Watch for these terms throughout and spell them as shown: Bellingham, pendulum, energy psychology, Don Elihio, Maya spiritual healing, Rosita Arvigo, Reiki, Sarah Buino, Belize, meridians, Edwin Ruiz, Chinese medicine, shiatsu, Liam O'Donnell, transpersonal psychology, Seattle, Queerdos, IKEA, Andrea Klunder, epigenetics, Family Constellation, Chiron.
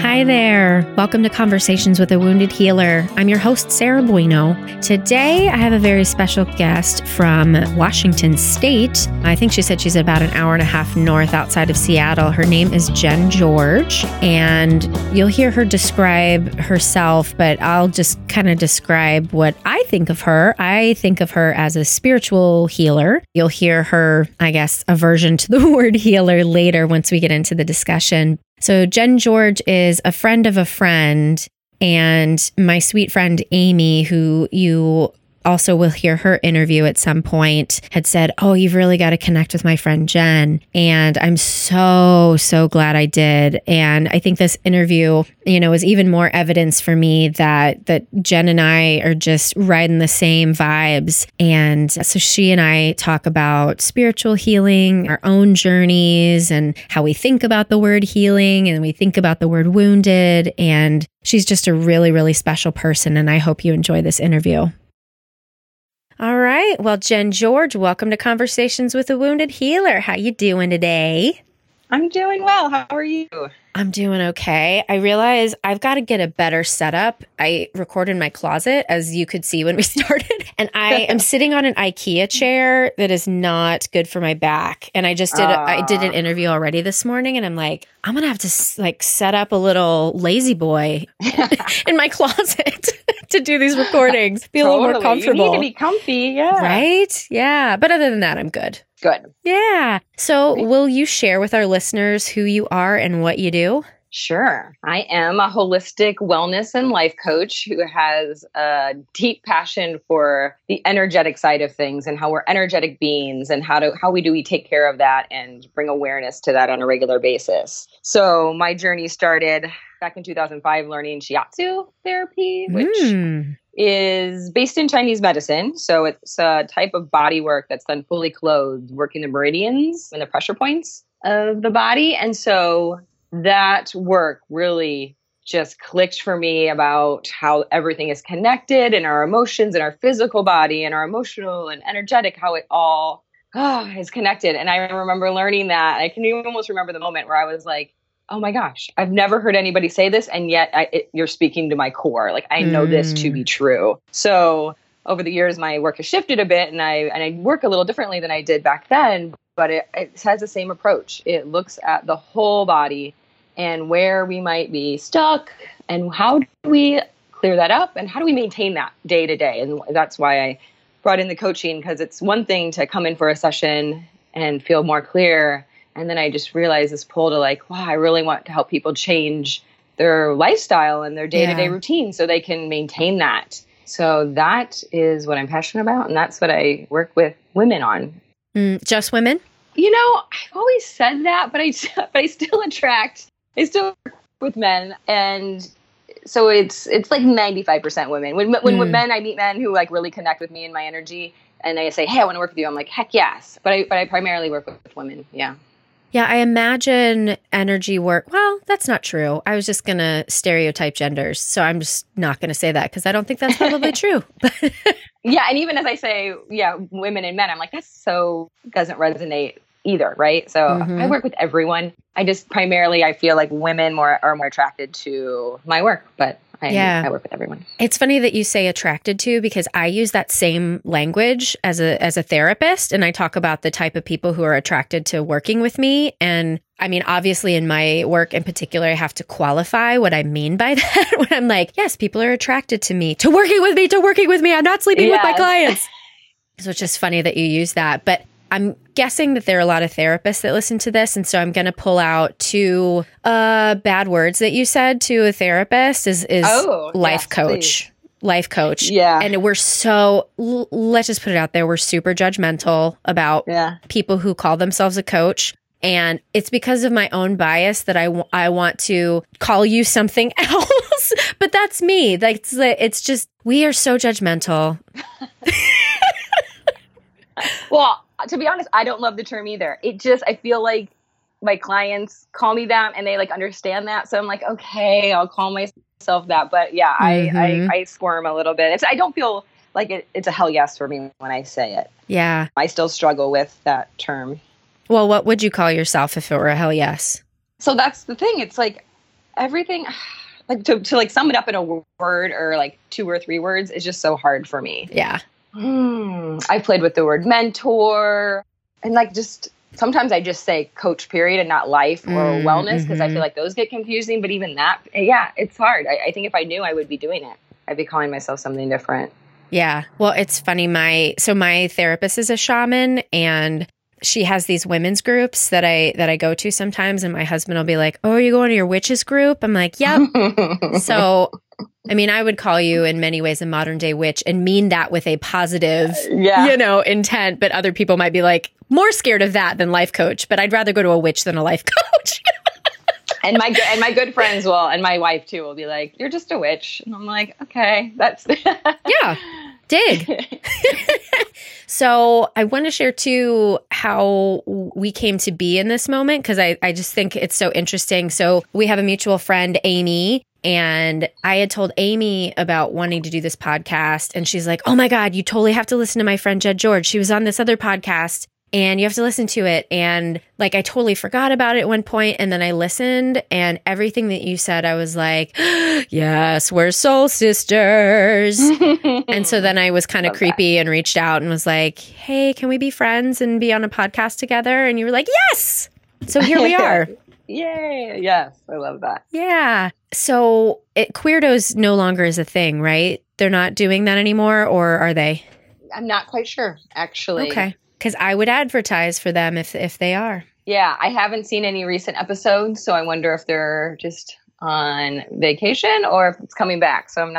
Hi there. Welcome to Conversations with a Wounded Healer. I'm your host, Sarah Buino. Today, I have a very special guest from Washington State. I think she said she's about an hour and a half north outside of Seattle. Her name is Jen George, and you'll hear her describe herself, but I'll just kind of describe what I think of her. I think of her as a spiritual healer. You'll hear her, I guess, aversion to the word healer later once we get into the discussion. So Jen George is a friend of a friend, and my sweet friend Amy, who you also will hear her interview at some point, had said, oh, you've really got to connect with my friend Jen. And I'm so glad I did. And I think this interview, you know, is even more evidence for me that Jen and I are just riding the same vibes. And so she and I talk about spiritual healing, our own journeys, and how we think about the word healing, and we think about the word wounded. And she's just a really, really special person. And I hope you enjoy this interview. All right. Well, Jen George, welcome to Conversations with a Wounded Healer. How you doing today? I'm doing well. How are you? I'm doing okay. I realize I've got to get a better setup. I record in my closet, as you could see when we started, and I am sitting on an IKEA chair that is not good for my back. And I just did an interview already this morning, and I'm like, I'm going to have to set up a little lazy boy in my closet to do these recordings. Be a little more comfortable. You need to be comfy, yeah. Right? Yeah. But other than that, I'm good. Good. Yeah. So will you share with our listeners who you are and what you do? Sure. I am a holistic wellness and life coach who has a deep passion for the energetic side of things and how we're energetic beings and how we take care of that and bring awareness to that on a regular basis. So my journey started back in 2005 learning shiatsu therapy, which is based in Chinese medicine. So it's a type of body work that's done fully clothed, working the meridians and the pressure points of the body. And so that work really just clicked for me about how everything is connected and our emotions and our physical body and our emotional and energetic, how it all is connected. And I remember learning that. I can even almost remember the moment where I was like, oh my gosh, I've never heard anybody say this. And yet you're speaking to my core. Like, I know this to be true. So over the years, my work has shifted a bit, and I work a little differently than I did back then. But it has the same approach. It looks at the whole body and where we might be stuck and how do we clear that up and how do we maintain that day to day. And that's why I brought in the coaching, because it's one thing to come in for a session and feel more clear. And then I just realized this pull to wow, I really want to help people change their lifestyle and their day-to-day routine so they can maintain that. So that is what I'm passionate about. And that's what I work with women on. Just women? You know, I've always said that, but I still work with men. And so it's 95% women. When men, I meet men who really connect with me and my energy, and I say, hey, I want to work with you. I'm like, heck yes. But I primarily work with women. Yeah. Yeah, I imagine energy work. Well, that's not true. I was just going to stereotype genders. So I'm just not going to say that because I don't think that's probably true. Yeah. And even as I say, women and men, I'm like, that so doesn't resonate either. Right. So I work with everyone. I just primarily, I feel like women are more attracted to my work, but I work with everyone. It's funny that you say attracted to, because I use that same language as a therapist, and I talk about the type of people who are attracted to working with me. And I mean, obviously in my work in particular, I have to qualify what I mean by that when I'm like, yes, people are attracted to me, to working with me. I'm not sleeping with my clients. So it's just funny that you use that. But I'm guessing that there are a lot of therapists that listen to this. And so I'm going to pull out two bad words that you said to a therapist is life coach. Please. Life coach. Yeah. And we're let's just put it out there. We're super judgmental about people who call themselves a coach. And it's because of my own bias that I want to call you something else. But that's me. It's just, we are so judgmental. Well, to be honest, I don't love the term either. It just, I feel like my clients call me that and they understand that. So I'm like, okay, I'll call myself that. But yeah, I squirm a little bit. I don't feel like it's a hell yes for me when I say it. Yeah. I still struggle with that term. Well, what would you call yourself if it were a hell yes? so that's the thing. It's like everything, like to like sum it up in a word or like 2 or 3 words is just so hard for me. Yeah. I played with the word mentor and like just sometimes I just say coach period and not life or wellness because I feel like those get confusing. But even that, yeah, it's hard. I think if I knew I would be doing it, I'd be calling myself something different. Yeah. Well, it's funny. So my therapist is a shaman and she has these women's groups that I go to sometimes. And my husband will be like, oh, are you going to your witches group? I'm like, yep. So, I mean, I would call you in many ways a modern day witch and mean that with a positive, intent. But other people might be like more scared of that than life coach. But I'd rather go to a witch than a life coach. And my good friends will, and my wife too, will be like, you're just a witch. And I'm like, okay, that's... yeah, dig. So I want to share too how we came to be in this moment because I just think it's so interesting. So we have a mutual friend, Amy, and I had told Amy about wanting to do this podcast. And she's like, oh my God, you totally have to listen to my friend, Jen George. She was on this other podcast. And you have to listen to it. And like, I totally forgot about it at one point. And then I listened and everything that you said, I was like, yes, we're soul sisters. And so then I was kind of creepy and reached out and was like, hey, can we be friends and be on a podcast together? And you were like, yes. So here we are. Yay. Yes. I love that. Yeah. So queerdos no longer is a thing, right? They're not doing that anymore, or are they? I'm not quite sure, actually. Okay. Because I would advertise for them if they are. Yeah, I haven't seen any recent episodes, so I wonder if they're just on vacation or if it's coming back. So I'm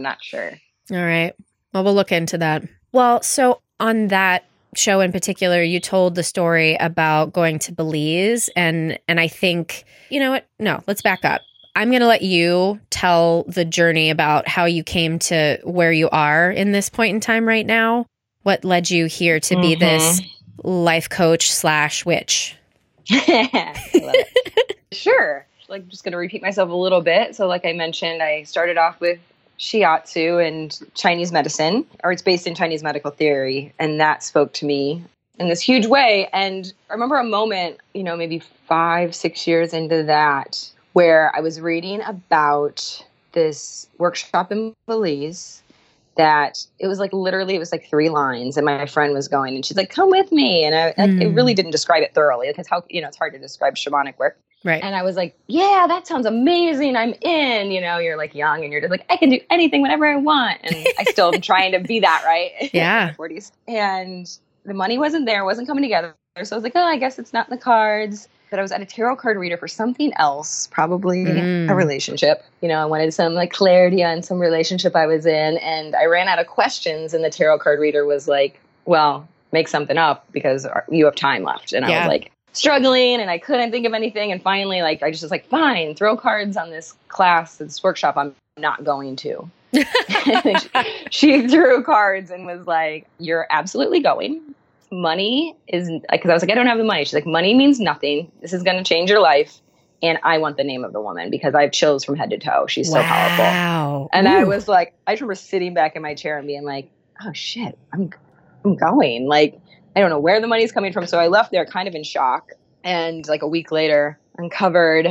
not sure. All right. Well, we'll look into that. Well, so on that show in particular, you told the story about going to Belize, and I think, you know what? No, let's back up. I'm going to let you tell the journey about how you came to where you are in this point in time right now. What led you here to be this life coach / witch? Sure. Like, just going to repeat myself a little bit. So like I mentioned, I started off with shiatsu and Chinese medicine, or it's based in Chinese medical theory. And that spoke to me in this huge way. And I remember a moment, you know, maybe 5-6 years into that, where I was reading about this workshop in Belize that it was like 3 lines and my friend was going and she's like, come with me. And I it really didn't describe it thoroughly because how, you know, it's hard to describe shamanic work. Right. And I was like, yeah, that sounds amazing. I'm in, you know, you're like young and you're just like, I can do anything whenever I want. And I still am trying to be that, right? Yeah. In my 40s. And the money wasn't there, wasn't coming together. So I was like, oh, I guess it's not in the cards. But I was at a tarot card reader for something else, probably a relationship. You know, I wanted some like clarity on some relationship I was in. And I ran out of questions and the tarot card reader was like, well, make something up because you have time left. And I was like struggling and I couldn't think of anything. And finally, like, I just was like, fine, throw cards on this class, this workshop I'm not going to. she threw cards and was like, you're absolutely going. Money is, because I was like, I don't have the money. She's like, money means nothing. This is going to change your life. And I want the name of the woman because I have chills from head to toe. She's so powerful. Wow. And I was like, I remember sitting back in my chair and being like, oh shit, I'm going. Like, I don't know where the money's coming from. So I left there kind of in shock. And like a week later, uncovered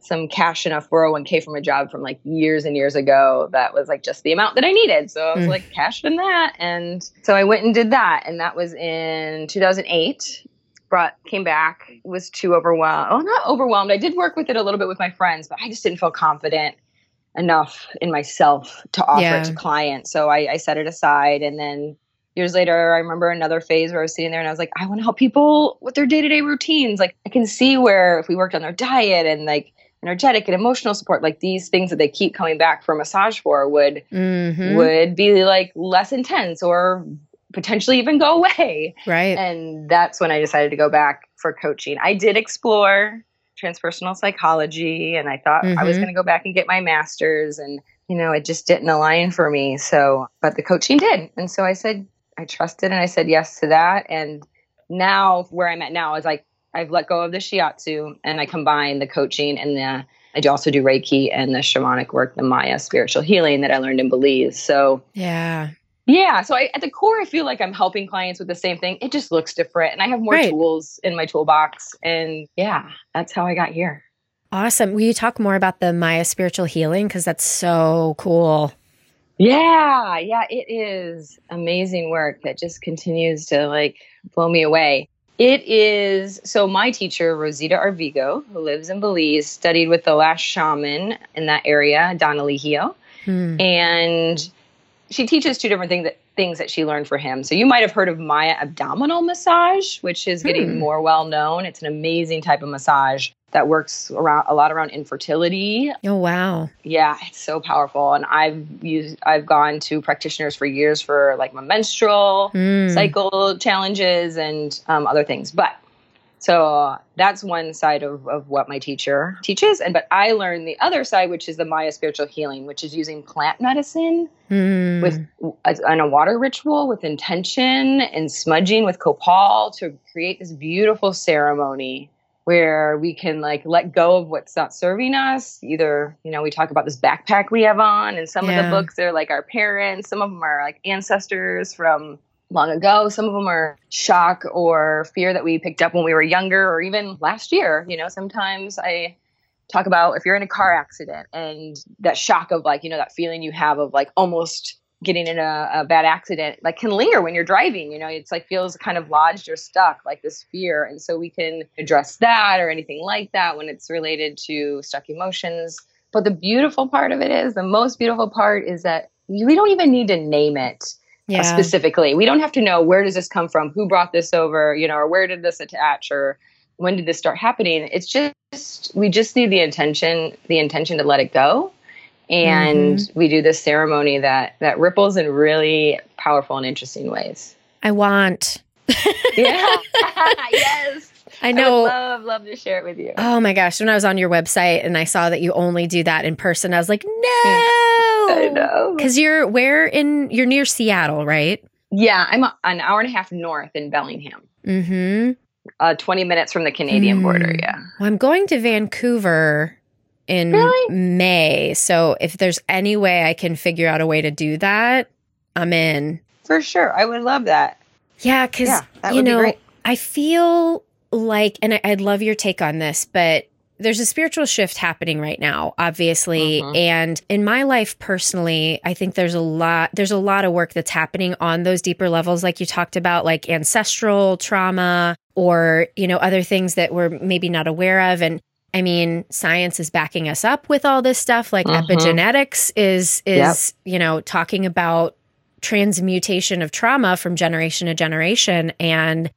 some cash in a 401k from a job from like years and years ago that was like just the amount that I needed. So I was like cashed in that. And so I went and did that. And that was in 2008. Came back, was too overwhelmed. Oh, not overwhelmed. I did work with it a little bit with my friends, but I just didn't feel confident enough in myself to offer it to clients. So I set it aside. And then years later, I remember another phase where I was sitting there and I was like, I want to help people with their day-to-day routines. Like I can see where if we worked on their diet and like energetic and emotional support, like these things that they keep coming back for massage for would be like less intense or potentially even go away. Right. And that's when I decided to go back for coaching. I did explore transpersonal psychology and I thought I was going to go back and get my master's and, you know, it just didn't align for me. So, but the coaching did. And so I said, I trusted and I said yes to that. And now where I'm at now is like, I've let go of the shiatsu and I combine the coaching and I also do Reiki and the shamanic work, the Maya spiritual healing that I learned in Belize. So yeah. So at the core, I feel like I'm helping clients with the same thing. It just looks different and I have more tools in my toolbox and yeah, that's how I got here. Awesome. Will you talk more about the Maya spiritual healing? Because that's so cool. Yeah, it is amazing work that just continues to like blow me away. It is, so my teacher, Rosita Arvigo, who lives in Belize, studied with the last shaman in that area, Don Elihio, and she teaches two different things that she learned for him. So you might have heard of Maya abdominal massage, which is getting more well-known. It's an amazing type of massage that works around infertility. Oh, wow. Yeah, it's so powerful. And I've gone to practitioners for years for like my menstrual cycle challenges and other things. But so that's one side of what my teacher teaches. But I learned the other side, which is the Maya spiritual healing, which is using plant medicine with a water ritual with intention and smudging with copal to create this beautiful ceremony where we can like let go of what's not serving us. Either, you know, we talk about this backpack we have on, and some of the books are like our parents, some of them are like ancestors from long ago, some of them are shock or fear that we picked up when we were younger or even last year. You know, sometimes I talk about if you're in a car accident and that shock of like, you know, that feeling you have of like almost getting in a bad accident, like can linger when you're driving, you know, it's like feels kind of lodged or stuck, like this fear. And so we can address that or anything like that when it's related to stuck emotions. But the beautiful part of it is, the most beautiful part is that we don't even need to name it specifically. We don't have to know where does this come from, who brought this over, you know, or where did this attach or when did this start happening? It's just, we just need the intention to let it go. And we do this ceremony that ripples in really powerful and interesting ways. Yes. I know. I would love to share it with you. Oh my gosh. When I was on your website and I saw that you only do that in person, I was like, no. I know. Because you're near Seattle, right? Yeah. I'm an hour and a half north in Bellingham. 20 minutes from the Canadian border. Yeah. Well, I'm going to Vancouver in May. So if there's any way I can figure out a way to do that, I'm in. For sure. I would love that. Yeah, because, you know, I feel like, and I'd love your take on this, but there's a spiritual shift happening right now, obviously. And in my life personally, I think there's a lot of work that's happening on those deeper levels, like you talked about, like ancestral trauma or, you know, other things that we're maybe not aware of. And I mean, science is backing us up with all this stuff. Like epigenetics is you know, talking about transmutation of trauma from generation to generation. And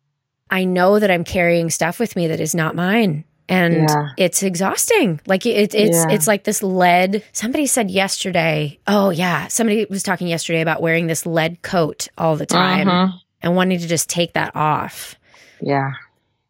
I know that I'm carrying stuff with me that is not mine. And it's exhausting. Like it's like this lead. Somebody said yesterday, somebody was talking yesterday about wearing this lead coat all the time and wanting to just take that off. Yeah.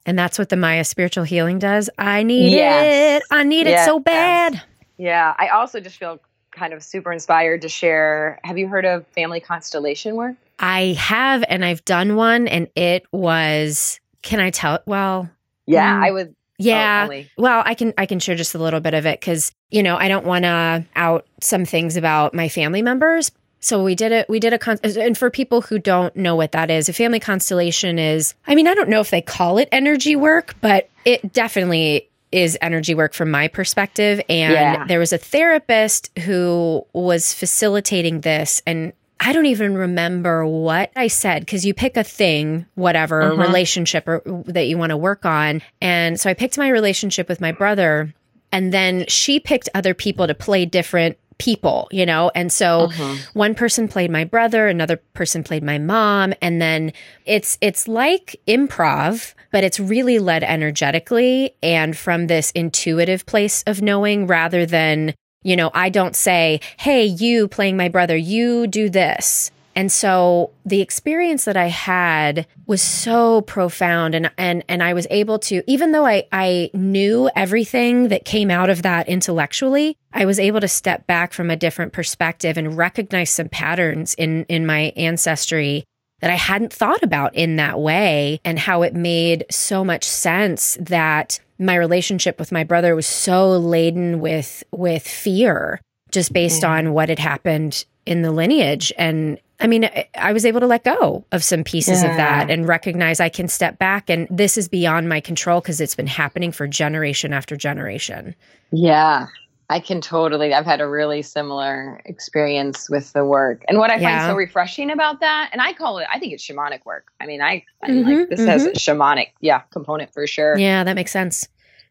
And that's what the Maya spiritual healing does. I need it. I need it so bad. Yeah. I also just feel kind of super inspired to share. Have you heard of family constellation work? I have, and I've done one, and it was, can I tell? Well, I would. Yeah. Oh, well, I can share just a little bit of it because, you know, I don't want to out some things about my family members. So and for people who don't know what that is, a family constellation is, I mean, I don't know if they call it energy work, but it definitely is energy work from my perspective. And there was a therapist who was facilitating this, and I don't even remember what I said, because you pick a thing, whatever relationship or that you want to work on. And so I picked my relationship with my brother, and then she picked other people to play different people, you know? And so one person played my brother, another person played my mom. And then it's like improv, but it's really led energetically and from this intuitive place of knowing, rather than, you know, I don't say, hey, you playing my brother, you do this. And so the experience that I had was so profound, and I was able to, even though I knew everything that came out of that intellectually, I was able to step back from a different perspective and recognize some patterns in my ancestry that I hadn't thought about in that way, and how it made so much sense that my relationship with my brother was so laden with fear, just based on what had happened in the lineage. And I mean, I was able to let go of some pieces of that and recognize I can step back. And this is beyond my control because it's been happening for generation after generation. Yeah, I can totally. I've had a really similar experience with the work. And what I find so refreshing about that, and I call it, I think it's shamanic work. I mean, I has a shamanic component for sure. Yeah, that makes sense.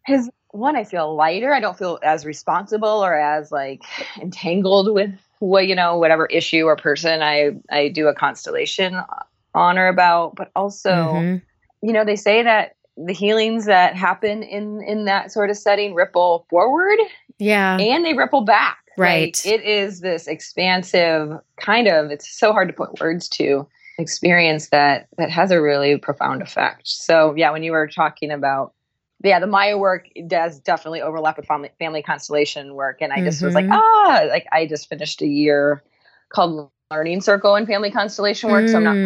Because one, I feel lighter. I don't feel as responsible or as like entangled with, well, you know, whatever issue or person I do a constellation on or about, but also, you know, they say that the healings that happen in that sort of setting ripple forward, and they ripple back. Right. Like, it is this expansive kind of, it's so hard to put words to, experience that has a really profound effect. So yeah, when you were talking about the Maya work does definitely overlap with family constellation work. And I just was like, I just finished a year called Learning Circle in family constellation work. So I'm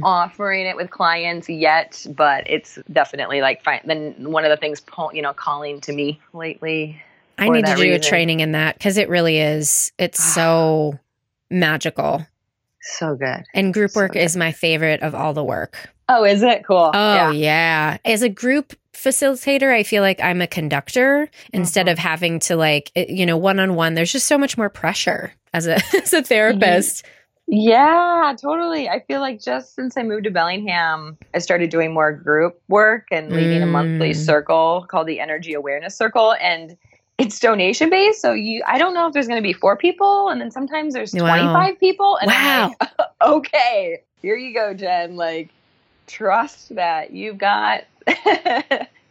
not offering it with clients yet, but it's definitely like then one of the things, calling to me lately. I need to do a training in that because it really is. It's so magical. So good. And group work is my favorite of all the work. Oh, is it? Cool. Oh, yeah. As a group facilitator, I feel like I'm a conductor instead of having to one-on-one. There's just so much more pressure as a therapist. Yeah, totally. I feel like just since I moved to Bellingham, I started doing more group work and leading a monthly circle called the Energy Awareness Circle. And it's donation based. So I don't know if there's going to be 4 people. And then sometimes there's 25 people. And I'm like, okay, here you go, Jen. Like, trust that you've got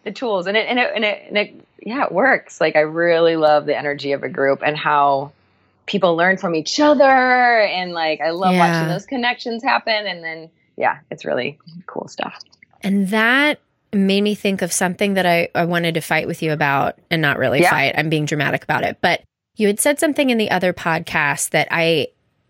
the tools and it works. Like, I really love the energy of a group and how people learn from each other. And like, I love watching those connections happen. And then, it's really cool stuff. And that made me think of something that I wanted to fight with you about, and not really fight. I'm being dramatic about it, but you had said something in the other podcast that I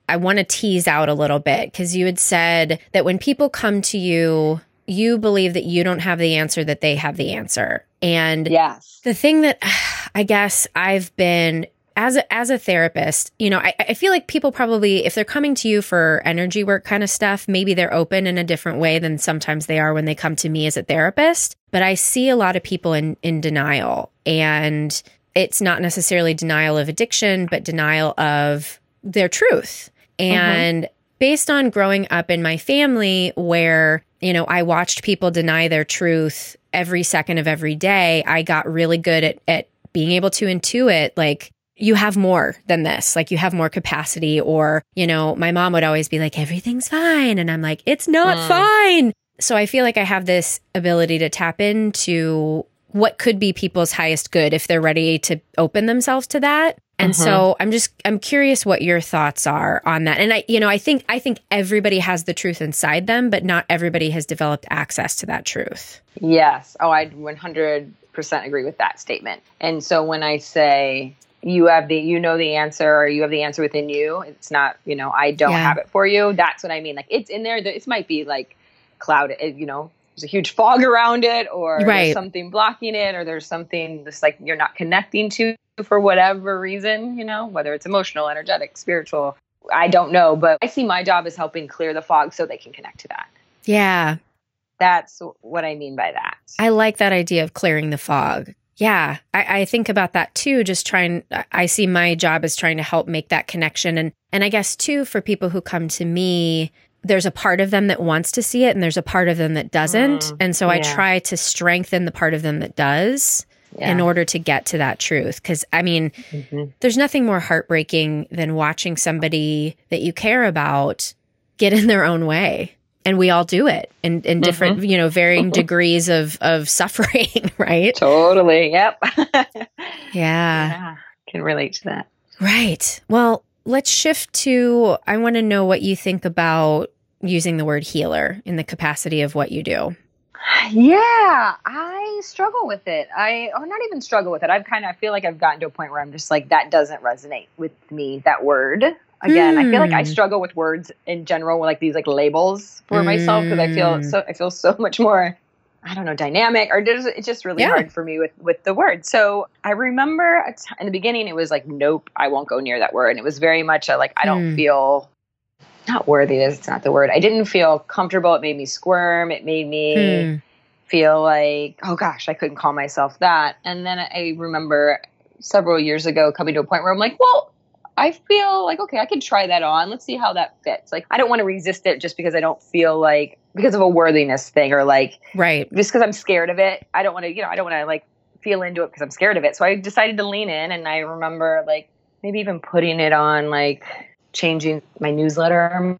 want to tease out a little bit, because you had said that when people come to you, you believe that you don't have the answer, that they have the answer. And the thing that I guess I've been, as a therapist, you know, I feel like people probably, if they're coming to you for energy work kind of stuff, maybe they're open in a different way than sometimes they are when they come to me as a therapist. But I see a lot of people in denial. And it's not necessarily denial of addiction, but denial of their truth. And based on growing up in my family where, you know, I watched people deny their truth every second of every day, I got really good at being able to intuit, like, you have more than this, like, you have more capacity. Or, you know, my mom would always be like, everything's fine. And I'm like, it's not fine. So I feel like I have this ability to tap into what could be people's highest good if they're ready to open themselves to that. And so I'm curious what your thoughts are on that. And I think everybody has the truth inside them, but not everybody has developed access to that truth. Yes. Oh, I 100% agree with that statement. And so when I say you have the answer, or you have the answer within you, it's not, you know, I don't have it for you. That's what I mean. Like, it's in there. It might be like clouded, you know, there's a huge fog around it, or there's something blocking it, or there's something that's like you're not connecting to for whatever reason, you know, whether it's emotional, energetic, spiritual, I don't know. But I see my job is helping clear the fog so they can connect to that. Yeah. That's what I mean by that. I like that idea of clearing the fog. Yeah. I think about that too. Just I see my job as trying to help make that connection. And I guess too, for people who come to me, there's a part of them that wants to see it and there's a part of them that doesn't. And so I try to strengthen the part of them that does in order to get to that truth. Because, I mean, there's nothing more heartbreaking than watching somebody that you care about get in their own way. And we all do it in different, you know, varying degrees of suffering, right? Totally. Yep. Yeah. Can relate to that. Right. Well, let's shift to, I want to know what you think about using the word healer in the capacity of what you do. Yeah, I struggle with it. Or not even struggle with it. I feel like I've gotten to a point where I'm just like, that doesn't resonate with me, that word. Again, I feel like I struggle with words in general, like these like labels for myself, because I feel so much more, I don't know, dynamic, or it's just really hard for me with the word. So I remember in the beginning, it was like, nope, I won't go near that word. And it was very much like, I don't feel not worthiness, it's not the word. I didn't feel comfortable. It made me squirm. It made me feel like, oh gosh, I couldn't call myself that. And then I remember several years ago coming to a point where I'm like, well, I feel like, okay, I can try that on. Let's see how that fits. Like, I don't want to resist it just because I don't feel like, because of a worthiness thing or like, right. Just because I'm scared of it. I don't want to, you know, I don't want to like feel into it because I'm scared of it. So I decided to lean in, and I remember like maybe even putting it on, like changing my newsletter,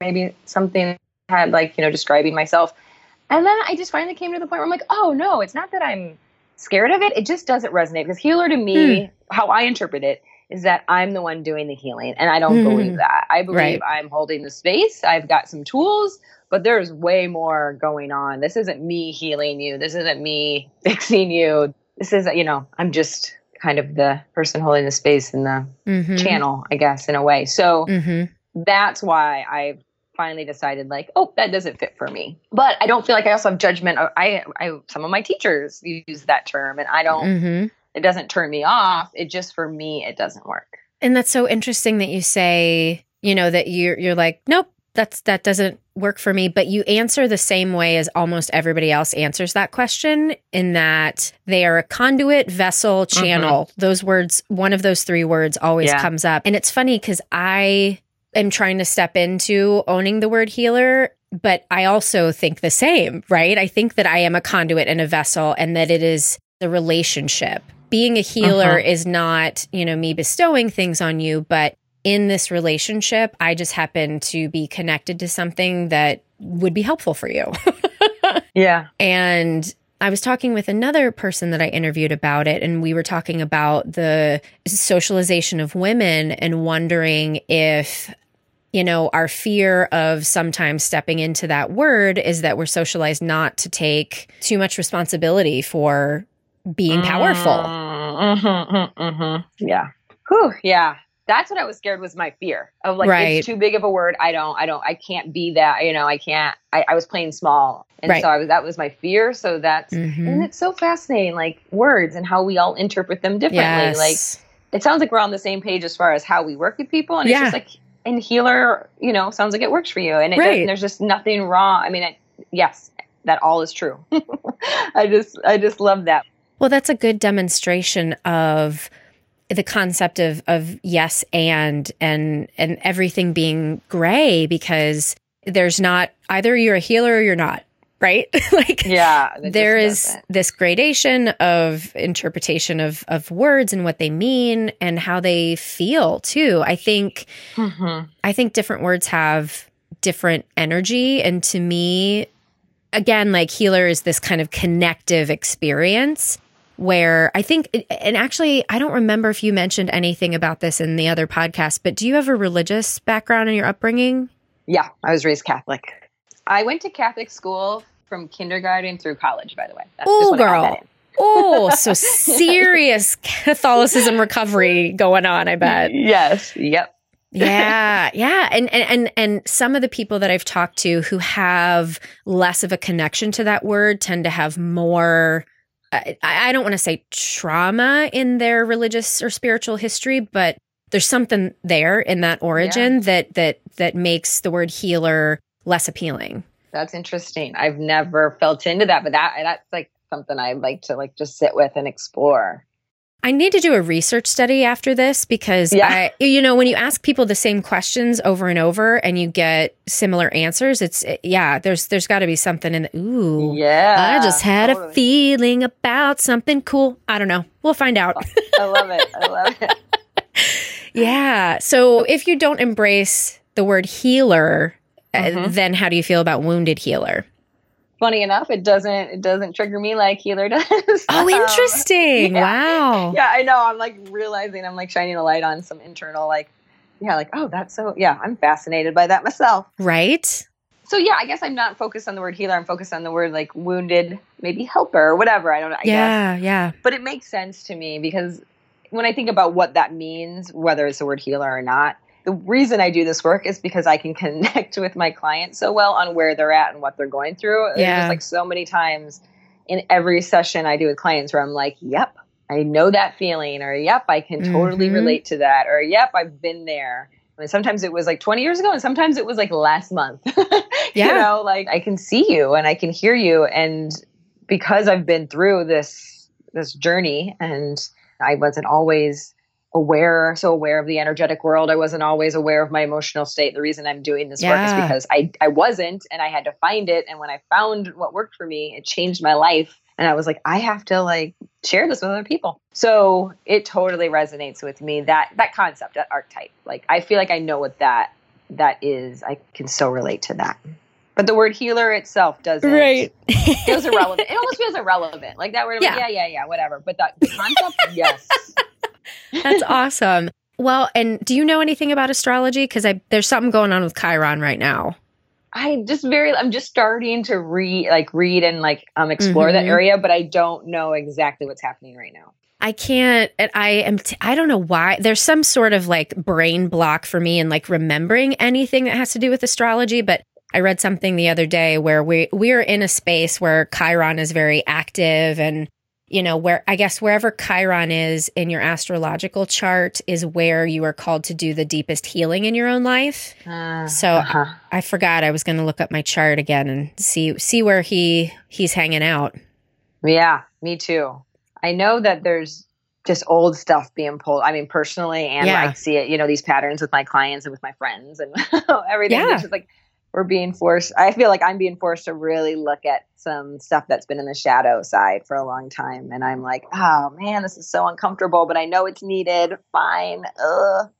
maybe something had like, you know, describing myself. And then I just finally came to the point where I'm like, oh no, it's not that I'm scared of it. It just doesn't resonate, because healer to me, how I interpret it, is that I'm the one doing the healing, and I don't believe that. I believe I'm holding the space. I've got some tools, but there's way more going on. This isn't me healing you. This isn't me fixing you. This is, you know, I'm just kind of the person holding the space in the channel, I guess, in a way. So that's why I've finally decided, like, oh, that doesn't fit for me. But I don't feel like I also have judgment. I some of my teachers use that term, and I don't. It doesn't turn me off. It just, for me, it doesn't work. And that's so interesting that you say, you know, that you're like, nope, that doesn't work for me. But you answer the same way as almost everybody else answers that question, in that they are a conduit, vessel, channel. Those words, one of those three words always comes up. And it's funny because I am trying to step into owning the word healer, but I also think the same, right? I think that I am a conduit and a vessel, and that it is the relationship. Being a healer is not, you know, me bestowing things on you, but in this relationship, I just happen to be connected to something that would be helpful for you. Yeah. And I was talking with another person that I interviewed about it, and we were talking about the socialization of women and wondering if, you know, our fear of sometimes stepping into that word is that we're socialized not to take too much responsibility for being powerful. Yeah. Whew, yeah. That's what I was scared, was my fear of like, it's too big of a word. I can't be that, you know, I can't, I was playing small. And so that was my fear. So that's, and it's so fascinating, like words and how we all interpret them differently. Yes. Like, it sounds like we're on the same page as far as how we work with people. And it's just like, and healer, you know, sounds like it works for you. And it doesn't, there's just nothing wrong. I mean, that all is true. I just love that. Well, that's a good demonstration of the concept of yes and everything being gray, because there's not either you're a healer or you're not, right? Like, yeah, there is this gradation of interpretation of words and what they mean and how they feel too. I think different words have different energy, and to me, again, like healer is this kind of connective experience. Where I think, and actually, I don't remember if you mentioned anything about this in the other podcast, but do you have a religious background in your upbringing? Yeah, I was raised Catholic. I went to Catholic school from kindergarten through college, by the way. Oh, girl. Oh, so serious Catholicism recovery going on, I bet. Yes. Yep. Yeah. Yeah. And some of the people that I've talked to who have less of a connection to that word tend to have more... I don't want to say trauma in their religious or spiritual history, but there's something there in that origin that makes the word healer less appealing. That's interesting. I've never felt into that, but that's like something I'd like to like just sit with and explore. I need to do a research study after this, because I, you know, when you ask people the same questions over and over and you get similar answers, there's got to be something in the, I just had a feeling about something cool. I don't know. We'll find out. I love it. Yeah. So if you don't embrace the word healer, then how do you feel about wounded healer? Funny enough, it doesn't trigger me like healer does. Oh, interesting. Yeah. Wow. Yeah, I know. I'm like realizing I'm like shining a light on some internal I'm fascinated by that myself. Right? So yeah, I guess I'm not focused on the word healer. I'm focused on the word like wounded, maybe helper or whatever. I don't know. Yeah, yeah. But it makes sense to me, because when I think about what that means, whether it's the word healer or not, the reason I do this work is because I can connect with my clients so well on where they're at and what they're going through. Yeah. Just like so many times in every session I do with clients where I'm like, yep, I know that feeling, or yep, I can totally relate to that, or yep, I've been there. I mean, sometimes it was like 20 years ago and sometimes it was like last month. Yeah. You know, like I can see you and I can hear you. And because I've been through this journey and I wasn't always so aware of the energetic world. I wasn't always aware of my emotional state. The reason I'm doing this work is because I wasn't, and I had to find it. And when I found what worked for me, it changed my life. And I was like, I have to share this with other people. So it totally resonates with me, that concept, that archetype. Like, I feel like I know what that is. I can so relate to that. But the word healer itself doesn't. Right. It feels irrelevant. It almost feels irrelevant. Like that word, whatever. But the concept, yes. That's awesome. Well, and do you know anything about astrology? Because there's something going on with Chiron right now. I'm just starting to read and explore that area, but I don't know exactly what's happening right now. I don't know why. There's some sort of brain block for me in remembering anything that has to do with astrology, but I read something the other day where we're in a space where Chiron is very active, and you know, wherever Chiron is in your astrological chart is where you are called to do the deepest healing in your own life. I forgot I was going to look up my chart again and see where he's hanging out. Yeah, me too. I know that there's just old stuff being pulled. I mean, personally, and I see it, you know, these patterns with my clients and with my friends and everything. Yeah. It's just we're being forced. I feel like I'm being forced to really look at some stuff that's been in the shadow side for a long time. And I'm like, oh man, this is so uncomfortable, but I know it's needed. Fine. I'll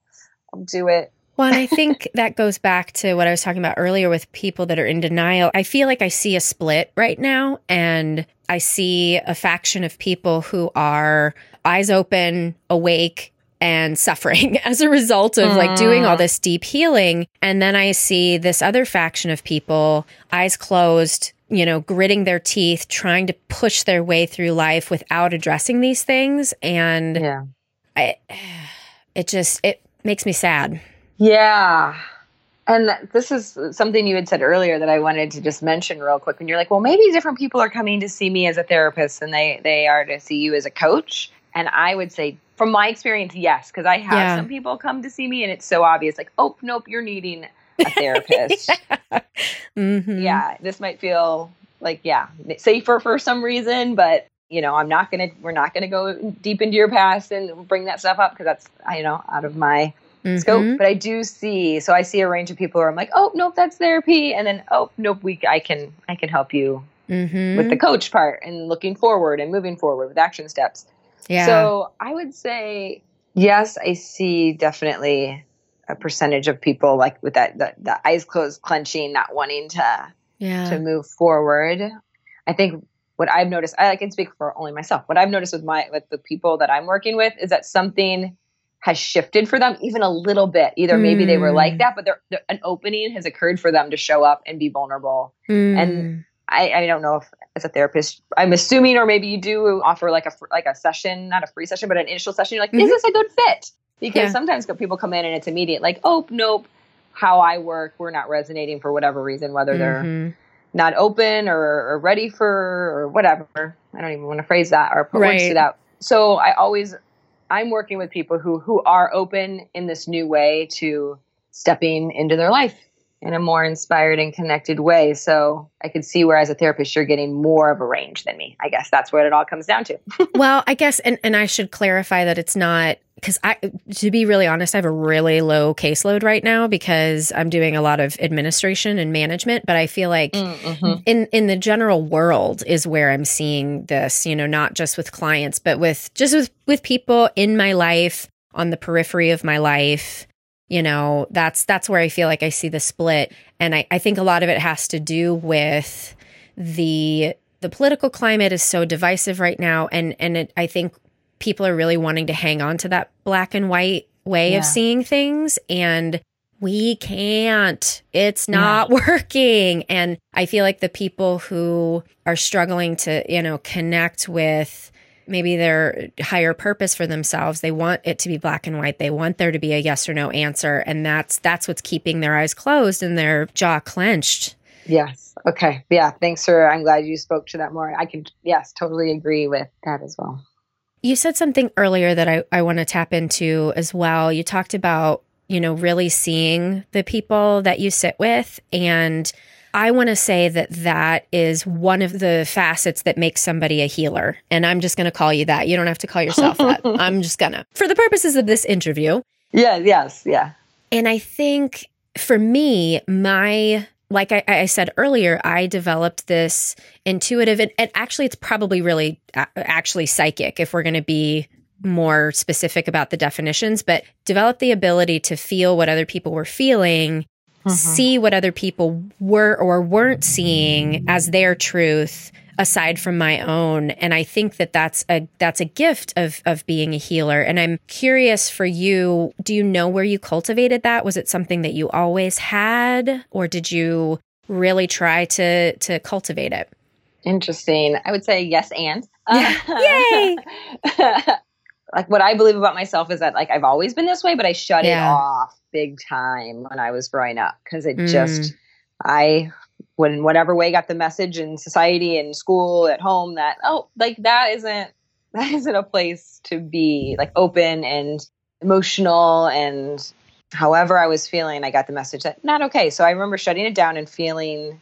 do it. Well, and I think that goes back to what I was talking about earlier with people that are in denial. I feel like I see a split right now, and I see a faction of people who are eyes open, awake, and suffering as a result of doing all this deep healing. And then I see this other faction of people, eyes closed, you know, gritting their teeth, trying to push their way through life without addressing these things. And it makes me sad. Yeah. And this is something you had said earlier that I wanted to just mention real quick. And you're like, well, maybe different people are coming to see me as a therapist and they are to see you as a coach. And I would say, from my experience, yes, because I have some people come to see me and it's so obvious, like, oh, nope, you're needing a therapist. This might feel safer for some reason, but, you know, we're not going to go deep into your past and bring that stuff up because that's, you know, out of my scope. But I see a range of people where I'm like, oh, nope, that's therapy. And then, oh, nope, I can help you with the coach part and looking forward and moving forward with action steps. Yeah. So I would say, yes, I see definitely a percentage of people with that, the eyes closed, clenching, not wanting to move forward. I think what I've noticed, I can speak for only myself. What I've noticed with the people that I'm working with is that something has shifted for them even a little bit. Either maybe they were like that, but an opening has occurred for them to show up and be vulnerable. And I don't know if as a therapist, I'm assuming, or maybe you do offer a session, not a free session, but an initial session. You're like, is this a good fit? Because sometimes people come in and it's immediate, like, oh, nope, how I work, we're not resonating for whatever reason, whether they're not open or ready for or whatever. I don't even want to phrase that or put words to that. So I'm working with people who are open in this new way to stepping into their life in a more inspired and connected way. So I could see where as a therapist, you're getting more of a range than me. I guess that's what it all comes down to. Well, I guess, and I should clarify that it's not, because to be really honest, I have a really low caseload right now because I'm doing a lot of administration and management, but I feel like in the general world is where I'm seeing this, you know, not just with clients, but with people in my life, on the periphery of my life. You know, that's where I feel like I see the split. And I think a lot of it has to do with the political climate is so divisive right now. And I think people are really wanting to hang on to that black and white way of seeing things. And we can't. It's not working. And I feel like the people who are struggling to, you know, connect with maybe their higher purpose for themselves, they want it to be black and white. They want there to be a yes or no answer. And that's what's keeping their eyes closed and their jaw clenched. Yes. Okay. Yeah. Thanks, sir. I'm glad you spoke to that more. I can, yes, totally agree with that as well. You said something earlier that I want to tap into as well. You talked about you know, really seeing the people that you sit with. And I want to say that that is one of the facets that makes somebody a healer. And I'm just going to call you that. You don't have to call yourself that. I'm just going to, for the purposes of this interview. Yeah, yes, yeah. And I think for me, like I said earlier, I developed this intuitive, and actually it's probably really actually psychic if we're going to be more specific about the definitions, but developed the ability to feel what other people were feeling, see what other people were or weren't seeing as their truth aside from my own. And I think that that's a gift of being a healer. And I'm curious for you, do you know where you cultivated that? Was it something that you always had, or did you really try to cultivate it? Interesting. I would say yes. And yay. Like what I believe about myself is that like, I've always been this way, but I shut it off big time when I was growing up. Cause it just, when whatever way got the message in society and school at home that, oh, like that isn't a place to be like open and emotional. And however I was feeling, I got the message that not okay. So I remember shutting it down and feeling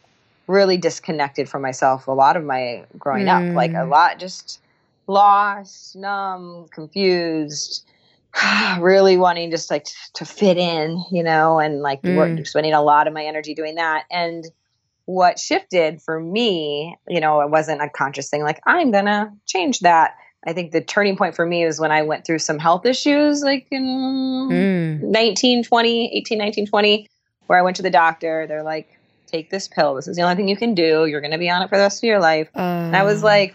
really disconnected from myself. A lot of my growing up, like a lot, just lost, numb, confused, really wanting just like to fit in, you know, and like spending a lot of my energy doing that. And what shifted for me, you know, it wasn't a conscious thing, like I'm going to change that. I think the turning point for me was when I went through some health issues, like in 1920, where I went to the doctor. They're like, take this pill. This is the only thing you can do. You're going to be on it for the rest of your life. And I was like,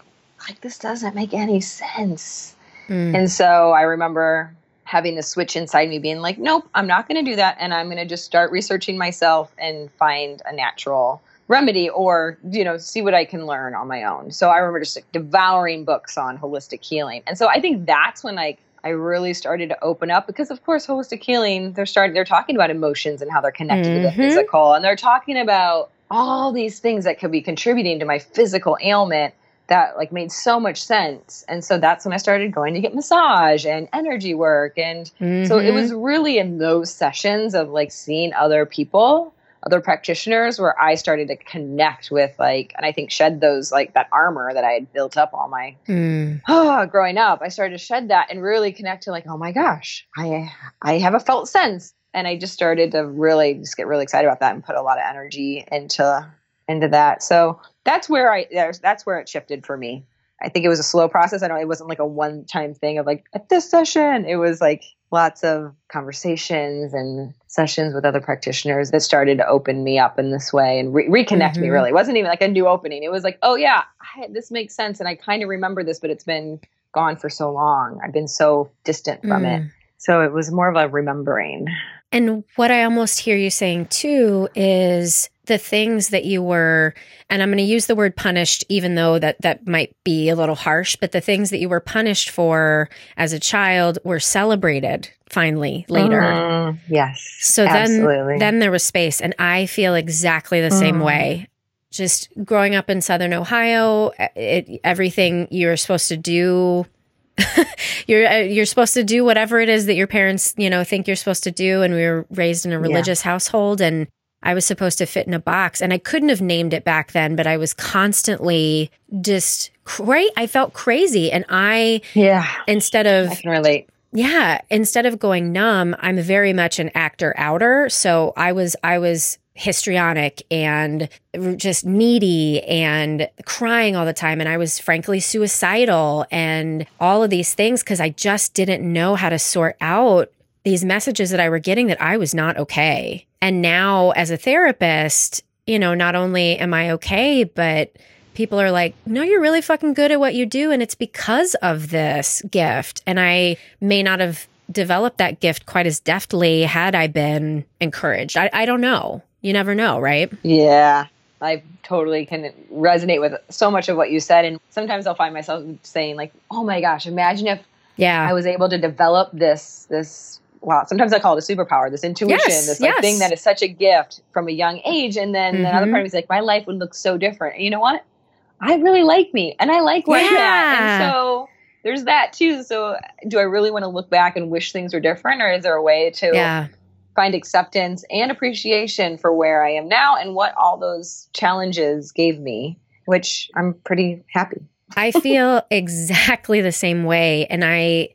this doesn't make any sense. And so I remember having a switch inside me being like, nope, I'm not going to do that. And I'm going to just start researching myself and find a natural remedy or, you know, see what I can learn on my own. So I remember just like, devouring books on holistic healing. And so I think that's when like I really started to open up, because of course, holistic healing, they're talking about emotions and how they're connected to the physical. And they're talking about all these things that could be contributing to my physical ailment that like made so much sense. And so that's when I started going to get massage and energy work. And so it was really in those sessions of like seeing other people, other practitioners, where I started to connect with like, and I think shed those, like that armor that I had built up all my growing up. I started to shed that and really connect to like, oh my gosh, I have a felt sense. And I just started to really just get really excited about that and put a lot of energy into that. So that's where it shifted for me. I think it was a slow process. It wasn't like a one-time thing of like at this session. It was like lots of conversations and sessions with other practitioners that started to open me up in this way and reconnect me really. It wasn't even like a new opening. It was like, oh yeah, this makes sense. And I kind of remember this, but it's been gone for so long. I've been so distant from it. So it was more of a remembering. And what I almost hear you saying too is the things that you were, and I'm going to use the word punished, even though that might be a little harsh, but the things that you were punished for as a child were celebrated finally later. Yes. So then there was space. And I feel exactly the same way. Just growing up in Southern Ohio, everything you're supposed to do, you're supposed to do whatever it is that your parents, you know, think you're supposed to do. And we were raised in a religious household, and I was supposed to fit in a box, and I couldn't have named it back then, but I was constantly just I felt crazy. And I can relate. Yeah. Instead of going numb, I'm very much an actor outer. So I was histrionic and just needy and crying all the time. And I was frankly suicidal and all of these things, because I just didn't know how to sort out these messages that I were getting that I was not okay. And now as a therapist, you know, not only am I okay, but people are like, no, you're really fucking good at what you do. And it's because of this gift. And I may not have developed that gift quite as deftly had I been encouraged. I don't know. You never know, right? Yeah. I totally can resonate with so much of what you said. And sometimes I'll find myself saying like, oh my gosh, imagine if I was able to develop this wow, sometimes I call it a superpower, this intuition, this thing that is such a gift from a young age. And then another part of me is like, my life would look so different. And you know what? I really like me and I like where I'm at. And so there's that too. So do I really want to look back and wish things were different, or is there a way to find acceptance and appreciation for where I am now and what all those challenges gave me, which I'm pretty happy. I feel exactly the same way. And I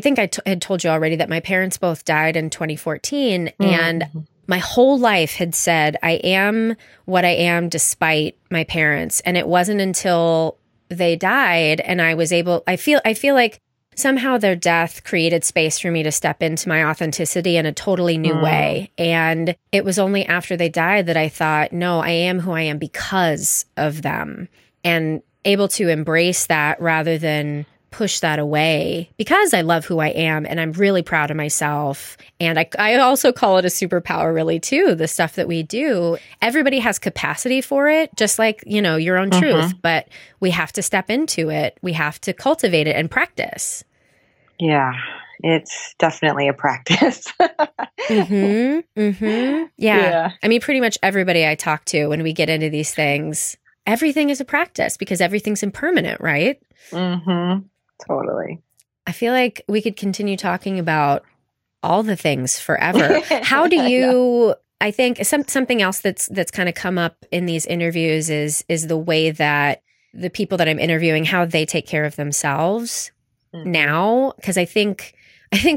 think I had told you already that my parents both died in 2014 and my whole life had said, I am what I am despite my parents. And it wasn't until they died and I was able, I feel like somehow their death created space for me to step into my authenticity in a totally new way. And it was only after they died that I thought, no, I am who I am because of them, and able to embrace that rather than push that away, because I love who I am and I'm really proud of myself. And I also call it a superpower really too, the stuff that we do. Everybody has capacity for it, just like, you know, your own truth, but we have to step into it. We have to cultivate it and practice. Yeah, it's definitely a practice. Yeah. I mean, pretty much everybody I talk to when we get into these things, everything is a practice because everything's impermanent, right? Totally. I feel like we could continue talking about all the things forever. How do you, I think something else that's kind of come up in these interviews is the way that the people that I'm interviewing, how they take care of themselves now. Because I think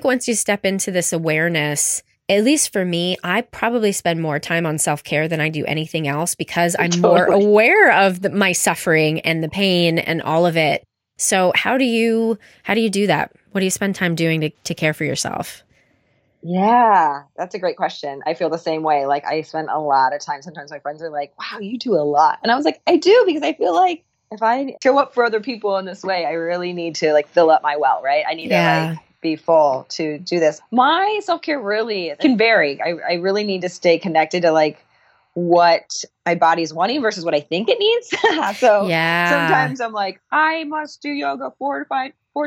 once you step into this awareness, at least for me, I probably spend more time on self-care than I do anything else because I'm more aware of my suffering and the pain and all of it. So how do you do that? What do you spend time doing to care for yourself? Yeah, that's a great question. I feel the same way. Like I spend a lot of time. Sometimes my friends are like, wow, you do a lot. And I was like, I do, because I feel like if I show up for other people in this way, I really need to like fill up my well, right? I need to like be full to do this. My self-care really can vary. I really need to stay connected to like what my body's wanting versus what I think it needs. Sometimes I'm like, I must do yoga four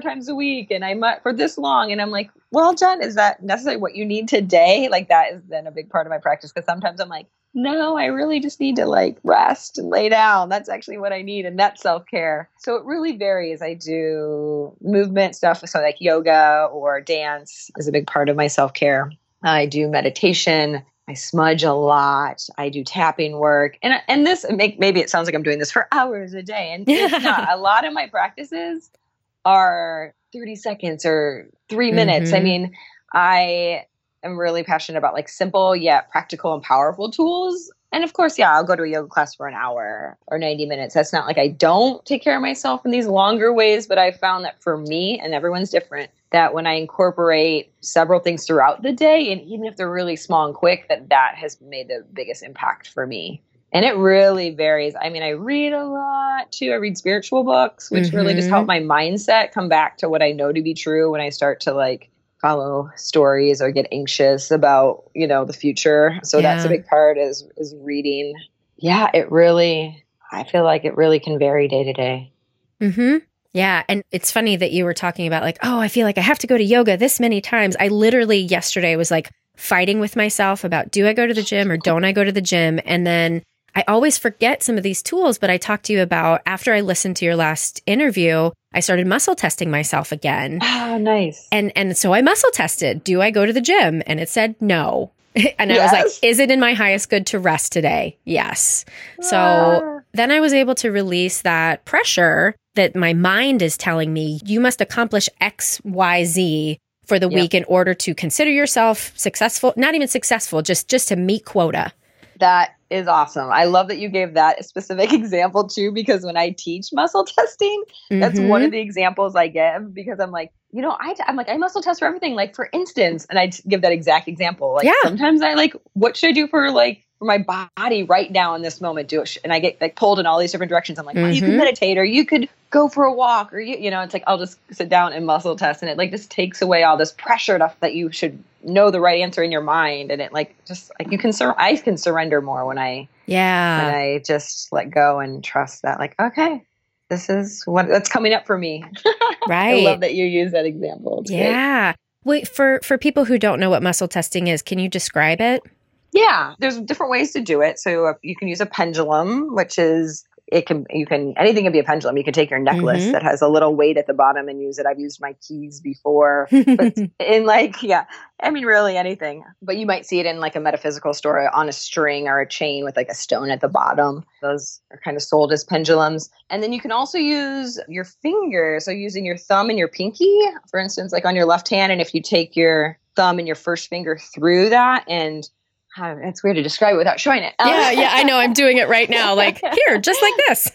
times a week and I must for this long. And I'm like, well, Jen, is that necessarily what you need today? Like that is then a big part of my practice. Cause sometimes I'm like, no, I really just need to like rest and lay down. That's actually what I need. And that's self-care. So it really varies. I do movement stuff. So like yoga or dance is a big part of my self-care. I do meditation. I smudge a lot. I do tapping work. And this, maybe it sounds like I'm doing this for hours a day. And it's not. A lot of my practices are 30 seconds or 3 minutes. I mean, I am really passionate about like simple yet practical and powerful tools. And of course, yeah, I'll go to a yoga class for an hour or 90 minutes. That's not like I don't take care of myself in these longer ways, but I found that for me, and everyone's different, that when I incorporate several things throughout the day, and even if they're really small and quick, that has made the biggest impact for me. And it really varies. I mean, I read a lot too. I read spiritual books, which really just help my mindset come back to what I know to be true when I start to like follow stories or get anxious about, you know, the future. So that's a big part is reading. Yeah, I feel like it really can vary day to day. Yeah. And it's funny that you were talking about like, oh, I feel like I have to go to yoga this many times. I literally yesterday was like fighting with myself about, do I go to the gym or don't I go to the gym? And then I always forget some of these tools, but I talked to you about after I listened to your last interview, I started muscle testing myself again. Oh, nice. And so I muscle tested, do I go to the gym? And it said no. And yes. I was like, is it in my highest good to rest today? Yes. So then I was able to release that pressure that my mind is telling me, you must accomplish X, Y, Z for the week in order to consider yourself successful, not even successful, just to meet quota. That is awesome. I love that you gave that specific example too, because when I teach muscle testing, that's one of the examples I give, because I'm like, you know, I'm like, I muscle test for everything. Like for instance, and I give that exact example. Like sometimes I like, what should I do for like, for my body right now in this moment, do it. And I get like pulled in all these different directions. I'm like, well, you could meditate or you could go for a walk or, you know, it's like, I'll just sit down and muscle test. And it like just takes away all this pressure that you should know the right answer in your mind. And it like, just like you can, I can surrender more when I just let go and trust that like, okay, this is that's coming up for me. Right. I love that you use that example. It's great. Wait, for people who don't know what muscle testing is, can you describe it? Yeah, there's different ways to do it. So you can use a pendulum, which is anything can be a pendulum. You can take your necklace that has a little weight at the bottom and use it. I've used my keys before, but really anything, but you might see it in like a metaphysical store on a string or a chain with like a stone at the bottom. Those are kind of sold as pendulums. And then you can also use your finger. So using your thumb and your pinky, for instance, like on your left hand. And if you take your thumb and your first finger through that, and it's weird to describe it without showing it. Yeah, I know. I'm doing it right now. Like, here, just like this.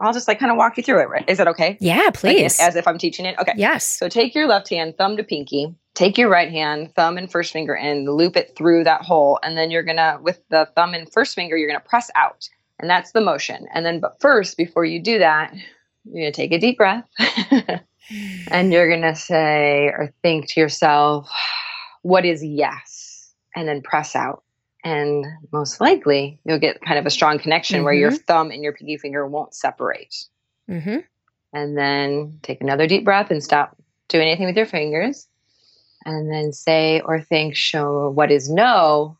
I'll just like kind of walk you through it. Right? Is that okay? Yeah, please. Like, as if I'm teaching it. Okay. Yes. So take your left hand, thumb to pinky. Take your right hand, thumb and first finger in, loop it through that hole. And then you're going to, with the thumb and first finger, you're going to press out. And that's the motion. And then, but first, before you do that, you're going to take a deep breath. And you're going to say or think to yourself, what is yes? And then press out. And most likely you'll get kind of a strong connection where your thumb and your pinky finger won't separate. And then take another deep breath and stop doing anything with your fingers. And then say or think, show what is no.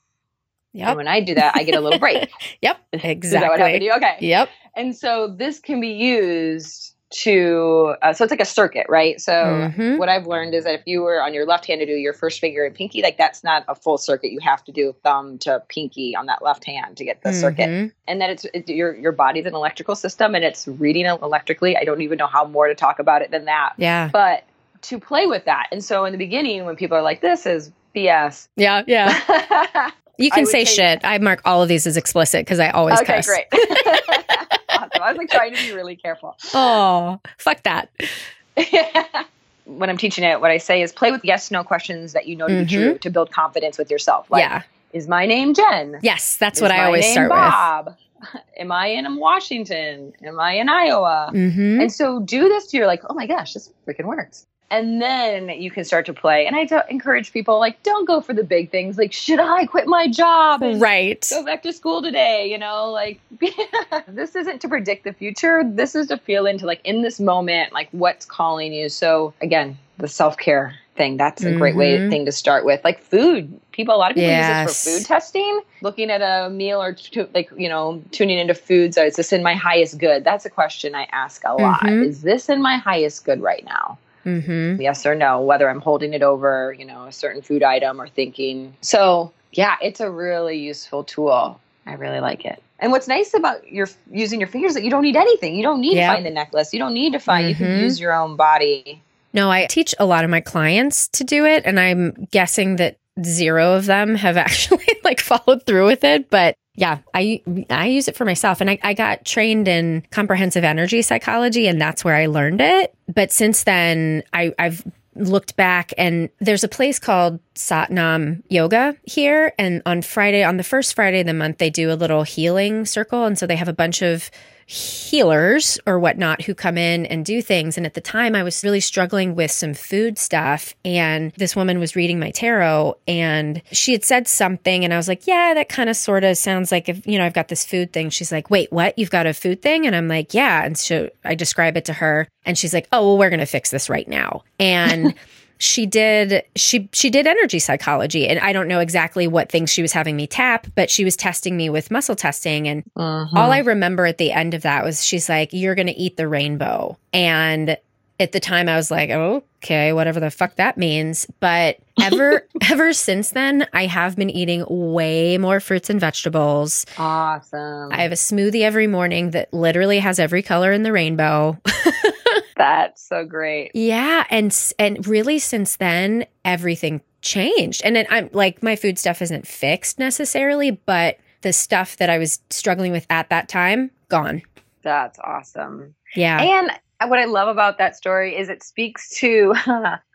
Yep. And when I do that, I get a little break. Yep, exactly. Is that what happened to you? Okay. Yep. And so this can be used to, so it's like a circuit, right? So what I've learned is that if you were on your left hand to do your first finger and pinky, like that's not a full circuit. You have to do thumb to pinky on that left hand to get the circuit. And that it's your body's an electrical system and it's reading electrically. I don't even know how more to talk about it than that. Yeah. But to play with that. And so in the beginning, when people are like, this is BS. Yeah. Yeah. You can say shit. I mark all of these as explicit because I always cuss. Okay, great. Awesome. I was like trying to be really careful. Oh, fuck that. When I'm teaching it, what I say is play with yes, no questions that you know to be true to build confidence with yourself. Like, is my name Jen? Yes, that's what I always start with. Am I in Washington? Am I in Iowa? And so do this to you're like, oh my gosh, this freaking works. And then you can start to play. And I encourage people, like, don't go for the big things. Like, should I quit my job and go back to school today? You know, like, this isn't to predict the future. This is to feel into, like, in this moment, like, what's calling you. So, again, the self-care thing, that's a great thing to start with. Like food. A lot of people use this for food testing. Looking at a meal or tuning into foods. So is this in my highest good? That's a question I ask a lot. Is this in my highest good right now? Yes or no, whether I'm holding it over, you know, a certain food item or thinking. So yeah, it's a really useful tool. I really like it. And what's nice about using your fingers is that you don't need anything. You don't need to find the necklace. You don't need to find, you can use your own body. No, I teach a lot of my clients to do it. And I'm guessing that zero of them have actually like followed through with it. But yeah, I use it for myself. And I got trained in comprehensive energy psychology, and that's where I learned it. But since then, I've looked back, and there's a place called Satnam Yoga here. And on the first Friday of the month, they do a little healing circle. And so they have a bunch of healers or whatnot who come in and do things. And at the time I was really struggling with some food stuff, and this woman was reading my tarot, and she had said something, and I was like, yeah, that kind of sort of sounds like, if, you know, I've got this food thing. She's like, wait, what? You've got a food thing? And I'm like, yeah. And so I describe it to her, and she's like, oh, well, we're going to fix this right now. And She did energy psychology, and I don't know exactly what things she was having me tap, but she was testing me with muscle testing. And all I remember at the end of that was she's like, you're going to eat the rainbow. And at the time I was like, okay, whatever the fuck that means. But ever since then, I have been eating way more fruits and vegetables. Awesome. I have a smoothie every morning that literally has every color in the rainbow. That's so great. Yeah. And really since then, everything changed. And then I'm like, my food stuff isn't fixed necessarily, but the stuff that I was struggling with at that time, gone. That's awesome. Yeah. And what I love about that story is it speaks to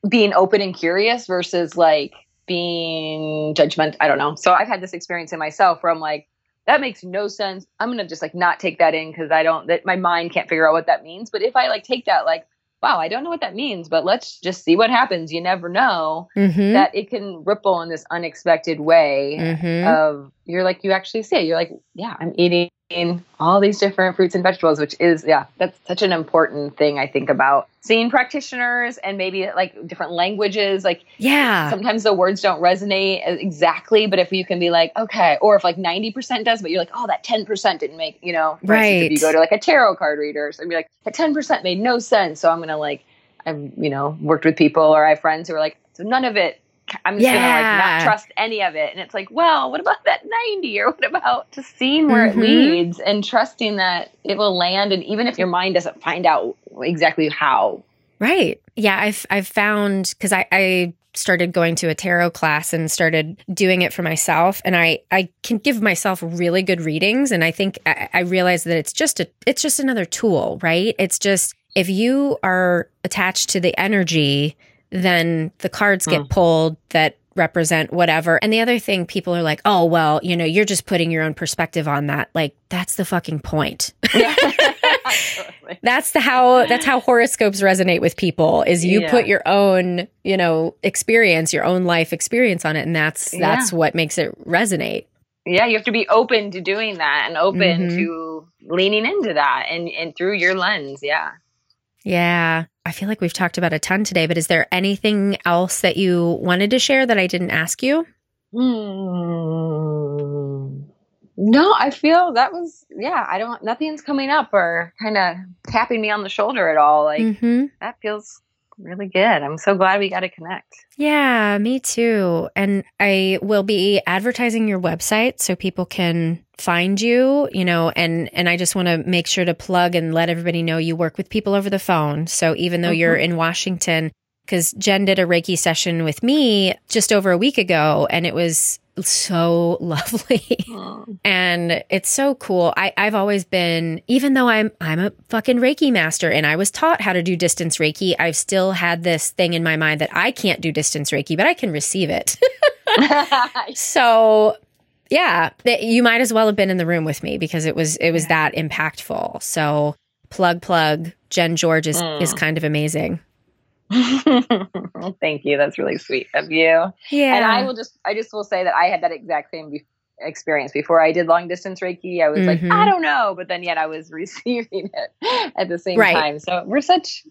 being open and curious versus like being judgmental. I don't know. So I've had this experience in myself where I'm like, that makes no sense. I'm going to just like not take that in because my mind can't figure out what that means. But if I like take that, like, wow, I don't know what that means, but let's just see what happens. You never know that it can ripple in this unexpected way of you're like, you actually see it. You're like, yeah, I'm eating all these different fruits and vegetables, which is, yeah, that's such an important thing I think about seeing practitioners and maybe like different languages. Like, yeah, sometimes the words don't resonate exactly, but if you can be like, okay, or if like 90% does, but you're like, oh, that 10% didn't make, you know, right. If you go to like a tarot card reader, so I'd be like, that 10% made no sense. So I'm going to like, you know, worked with people or I have friends who are like, so none of it, I'm just going to like not trust any of it. And it's like, well, what about that 90 or what about just seeing where it leads and trusting that it will land. And even if your mind doesn't find out exactly how. Right. Yeah. I've found, cause I started going to a tarot class and started doing it for myself. And I can give myself really good readings. And I think I realized that it's just another tool, right? It's just, if you are attached to the energy, then the cards get pulled that represent whatever. And the other thing, people are like, oh, well, you know, you're just putting your own perspective on that. Like, that's the fucking point. Yeah. That's how horoscopes resonate with people, is you put your own, you know, experience, your own life experience on it. And that's what makes it resonate. Yeah, you have to be open to doing that and open to leaning into that and through your lens. Yeah. Yeah. I feel like we've talked about a ton today, but is there anything else that you wanted to share that I didn't ask you? No, I feel that was, nothing's coming up or kind of tapping me on the shoulder at all. Like that feels really good. I'm so glad we got to connect. Yeah, me too. And I will be advertising your website so people can find you, you know, and I just want to make sure to plug and let everybody know you work with people over the phone. So even though you're in Washington, because Jen did a Reiki session with me just over a week ago, and it was so lovely. And it's so cool. I've always been, even though I'm a fucking Reiki master and I was taught how to do distance Reiki, I've still had this thing in my mind that I can't do distance Reiki, but I can receive it. So yeah, you might as well have been in the room with me because it was that impactful. So plug, Jen George is kind of amazing. Thank you. That's really sweet of you. Yeah. And I just will say that I had that exact same experience before I did long distance Reiki. I was like, I don't know, but then yet I was receiving it at the same time. So we're such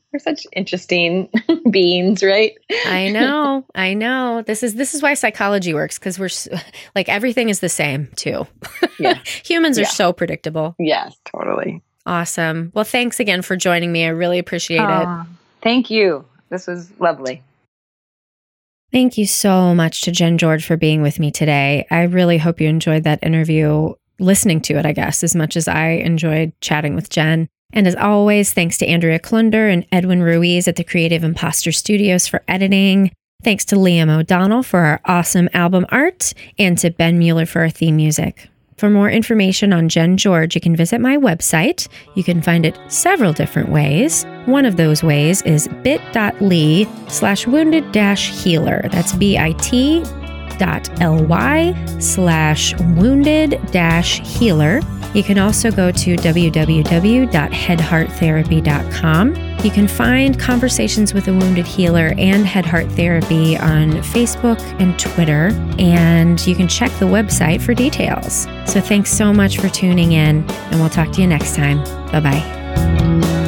interesting beings, right? I know. This is why psychology works, because we're like everything is the same too. Yeah. Humans are so predictable. Yes, totally. Awesome. Well, thanks again for joining me. I really appreciate it. Thank you. This was lovely. Thank you so much to Jen George for being with me today. I really hope you enjoyed that interview, listening to it, I guess, as much as I enjoyed chatting with Jen. And as always, thanks to Andrea Klunder and Edwin Ruiz at the Creative Imposter Studios for editing. Thanks to Liam O'Donnell for our awesome album art and to Ben Mueller for our theme music. For more information on Jen George, you can visit my website. You can find it several different ways. One of those ways is bit.ly/wounded-healer. That's bit.ly/wounded-healer. You can also go to www.headhearttherapy.com. You can find Conversations with a Wounded Healer and Head Heart Therapy on Facebook and Twitter, and you can check the website for details. So thanks so much for tuning in, and we'll talk to you next time. Bye-bye.